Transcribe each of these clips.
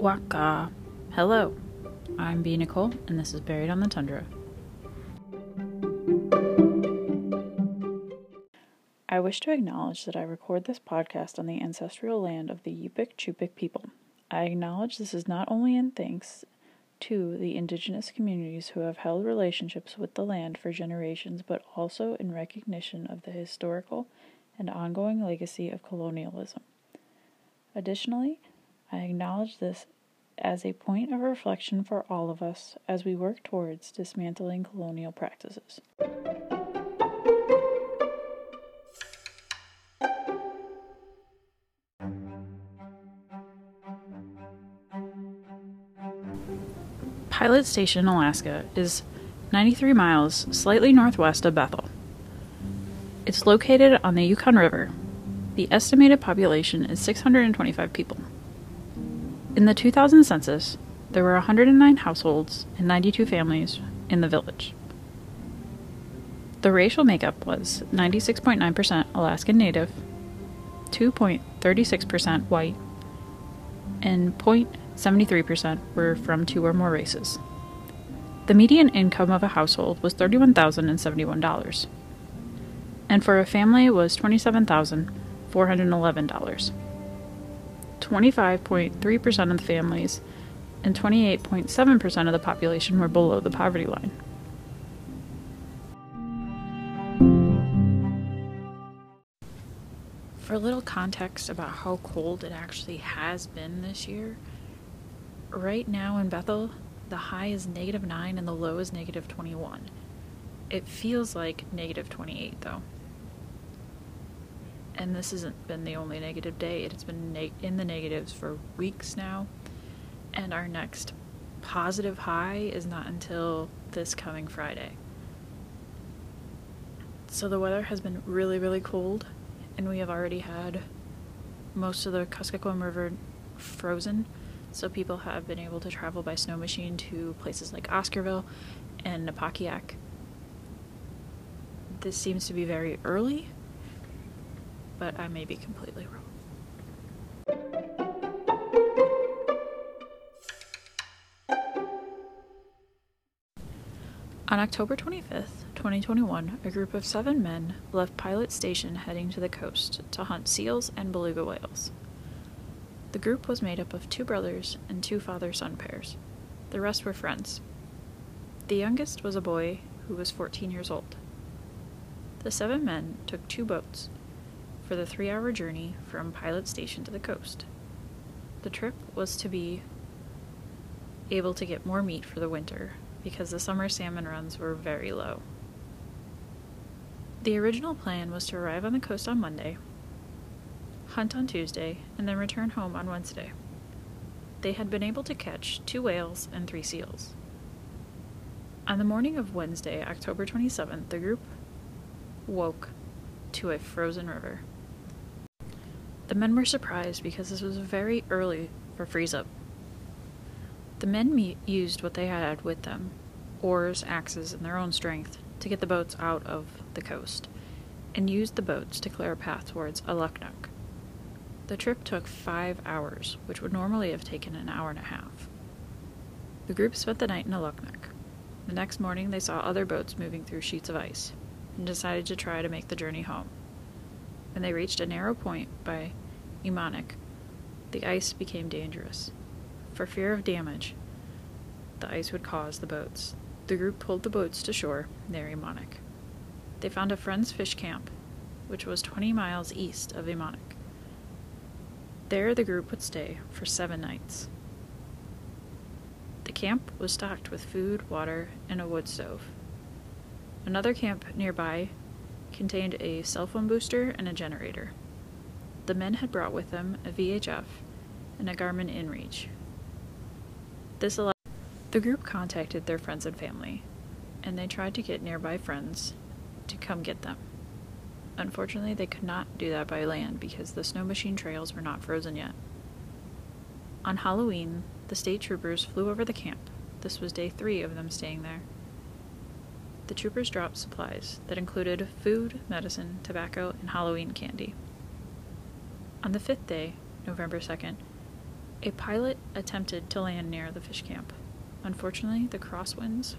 Waka. Hello, I'm B. Nicole, and this is Buried on the Tundra. I wish to acknowledge that I record this podcast on the ancestral land of the Yupik-Chupik people. I acknowledge this is not only in thanks to the indigenous communities who have held relationships with the land for generations, but also in recognition of the historical and ongoing legacy of colonialism. Additionally, I acknowledge this as a point of reflection for all of us as we work towards dismantling colonial practices. Pilot Station, Alaska, is 93 miles slightly northwest of Bethel. It's located on the Yukon River. The estimated population is 625 people. In the 2000 census, there were 109 households and 92 families in the village. The racial makeup was 96.9% Alaskan Native, 2.36% white, and 0.73% were from two or more races. The median income of a household was $31,071, and for a family was $27,411. 25.3% of the families and 28.7% of the population were below the poverty line. For a little context about how cold it actually has been this year, right now in Bethel, the high is -9 and the low is -21. It feels like -28 though. And this hasn't been the only negative day. It's been in the negatives for weeks now. And our next positive high is not until this coming Friday. So the weather has been really, really cold. And we have already had most of the Kuskokwim River frozen. So people have been able to travel by snow machine to places like Oscarville and Napakiak. This seems to be very early, but I may be completely wrong. On October 25th, 2021, a group of 7 men left Pilot Station heading to the coast to hunt seals and beluga whales. The group was made up of 2 brothers and 2 father-son pairs. The rest were friends. The youngest was a boy who was 14 years old. The 7 men took 2 boats for the 3-hour journey from Pilot Station to the coast. The trip was to be able to get more meat for the winter because the summer salmon runs were very low. The original plan was to arrive on the coast on Monday, hunt on Tuesday, and then return home on Wednesday. They had been able to catch 2 whales and 3 seals. On the morning of Wednesday, October 27th, the group woke to a frozen river. The men were surprised because this was very early for freeze-up. The men used what they had with them, oars, axes, and their own strength, to get the boats out of the coast, and used the boats to clear a path towards Aluknuk. The trip took 5 hours, which would normally have taken an hour and a half. The group spent the night in Aluknuk. The next morning, they saw other boats moving through sheets of ice, and decided to try to make the journey home. When they reached a narrow point by Emonic, the ice became dangerous. For fear of damage the ice would cause the boats, the group pulled the boats to shore near Emonic. They found a friend's fish camp, which was 20 miles east of Emonic. There the group would stay for 7 nights. The camp was stocked with food, water, and a wood stove. Another camp nearby contained a cell phone booster and a generator. The men had brought with them a VHF and a Garmin inReach. This allowed the group contacted their friends and family, and they tried to get nearby friends to come get them. Unfortunately, they could not do that by land because the snow machine trails were not frozen yet. On Halloween, the state troopers flew over the camp. This was day 3 of them staying there. The troopers dropped supplies that included food, medicine, tobacco, and Halloween candy. On the 5th day, November 2nd, A pilot attempted to land near the fish camp. Unfortunately, the crosswinds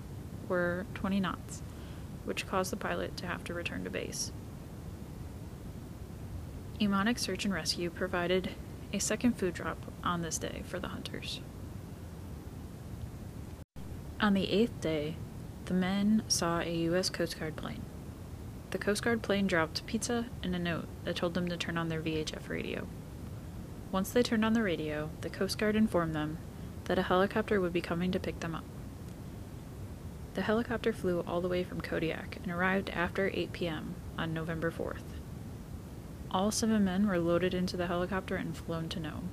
were 20 knots, which caused the pilot to have to return to base. Emonic Search and Rescue provided a second food drop on this day for the hunters. On the 8th day, the men saw a U.S. Coast Guard plane. The Coast Guard plane dropped pizza and a note that told them to turn on their VHF radio. Once they turned on the radio, the Coast Guard informed them that a helicopter would be coming to pick them up. The helicopter flew all the way from Kodiak and arrived after 8 p.m. on November 4th. All 7 men were loaded into the helicopter and flown to Nome.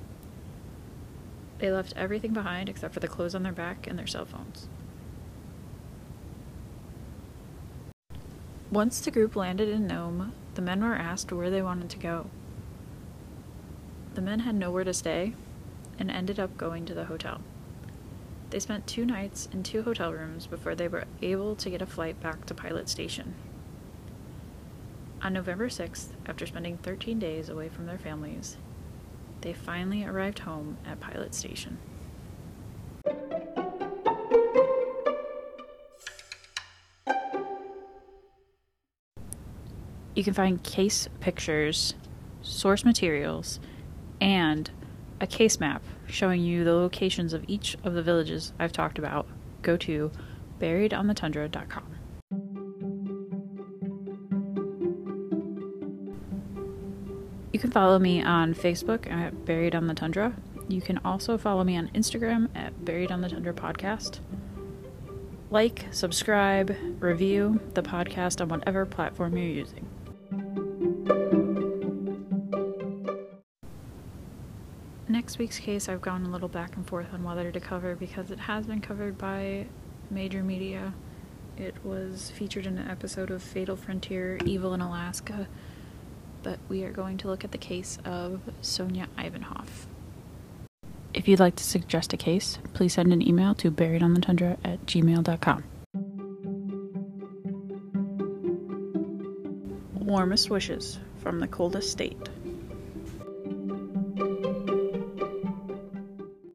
They left everything behind except for the clothes on their back and their cell phones. Once the group landed in Nome, the men were asked where they wanted to go. The men had nowhere to stay and ended up going to the hotel. They spent 2 nights in 2 hotel rooms before they were able to get a flight back to Pilot Station. On November 6th, after spending 13 days away from their families, they finally arrived home at Pilot Station. You can find case pictures, source materials, and a case map showing you the locations of each of the villages I've talked about. Go to buriedonthetundra.com. You can follow me on Facebook at Buried on the Tundra. You can also follow me on Instagram at Buried on the Tundra Podcast. Like, subscribe, review the podcast on whatever platform you're using. Next week's case, I've gone a little back and forth on whether to cover because it has been covered by major media. It was featured in an episode of Fatal Frontier Evil in Alaska, but we are going to look at the case of Sonia Ivanhoff. If you'd like to suggest a case, please send an email to buriedonthetundra@gmail.com. Warmest wishes from the coldest state.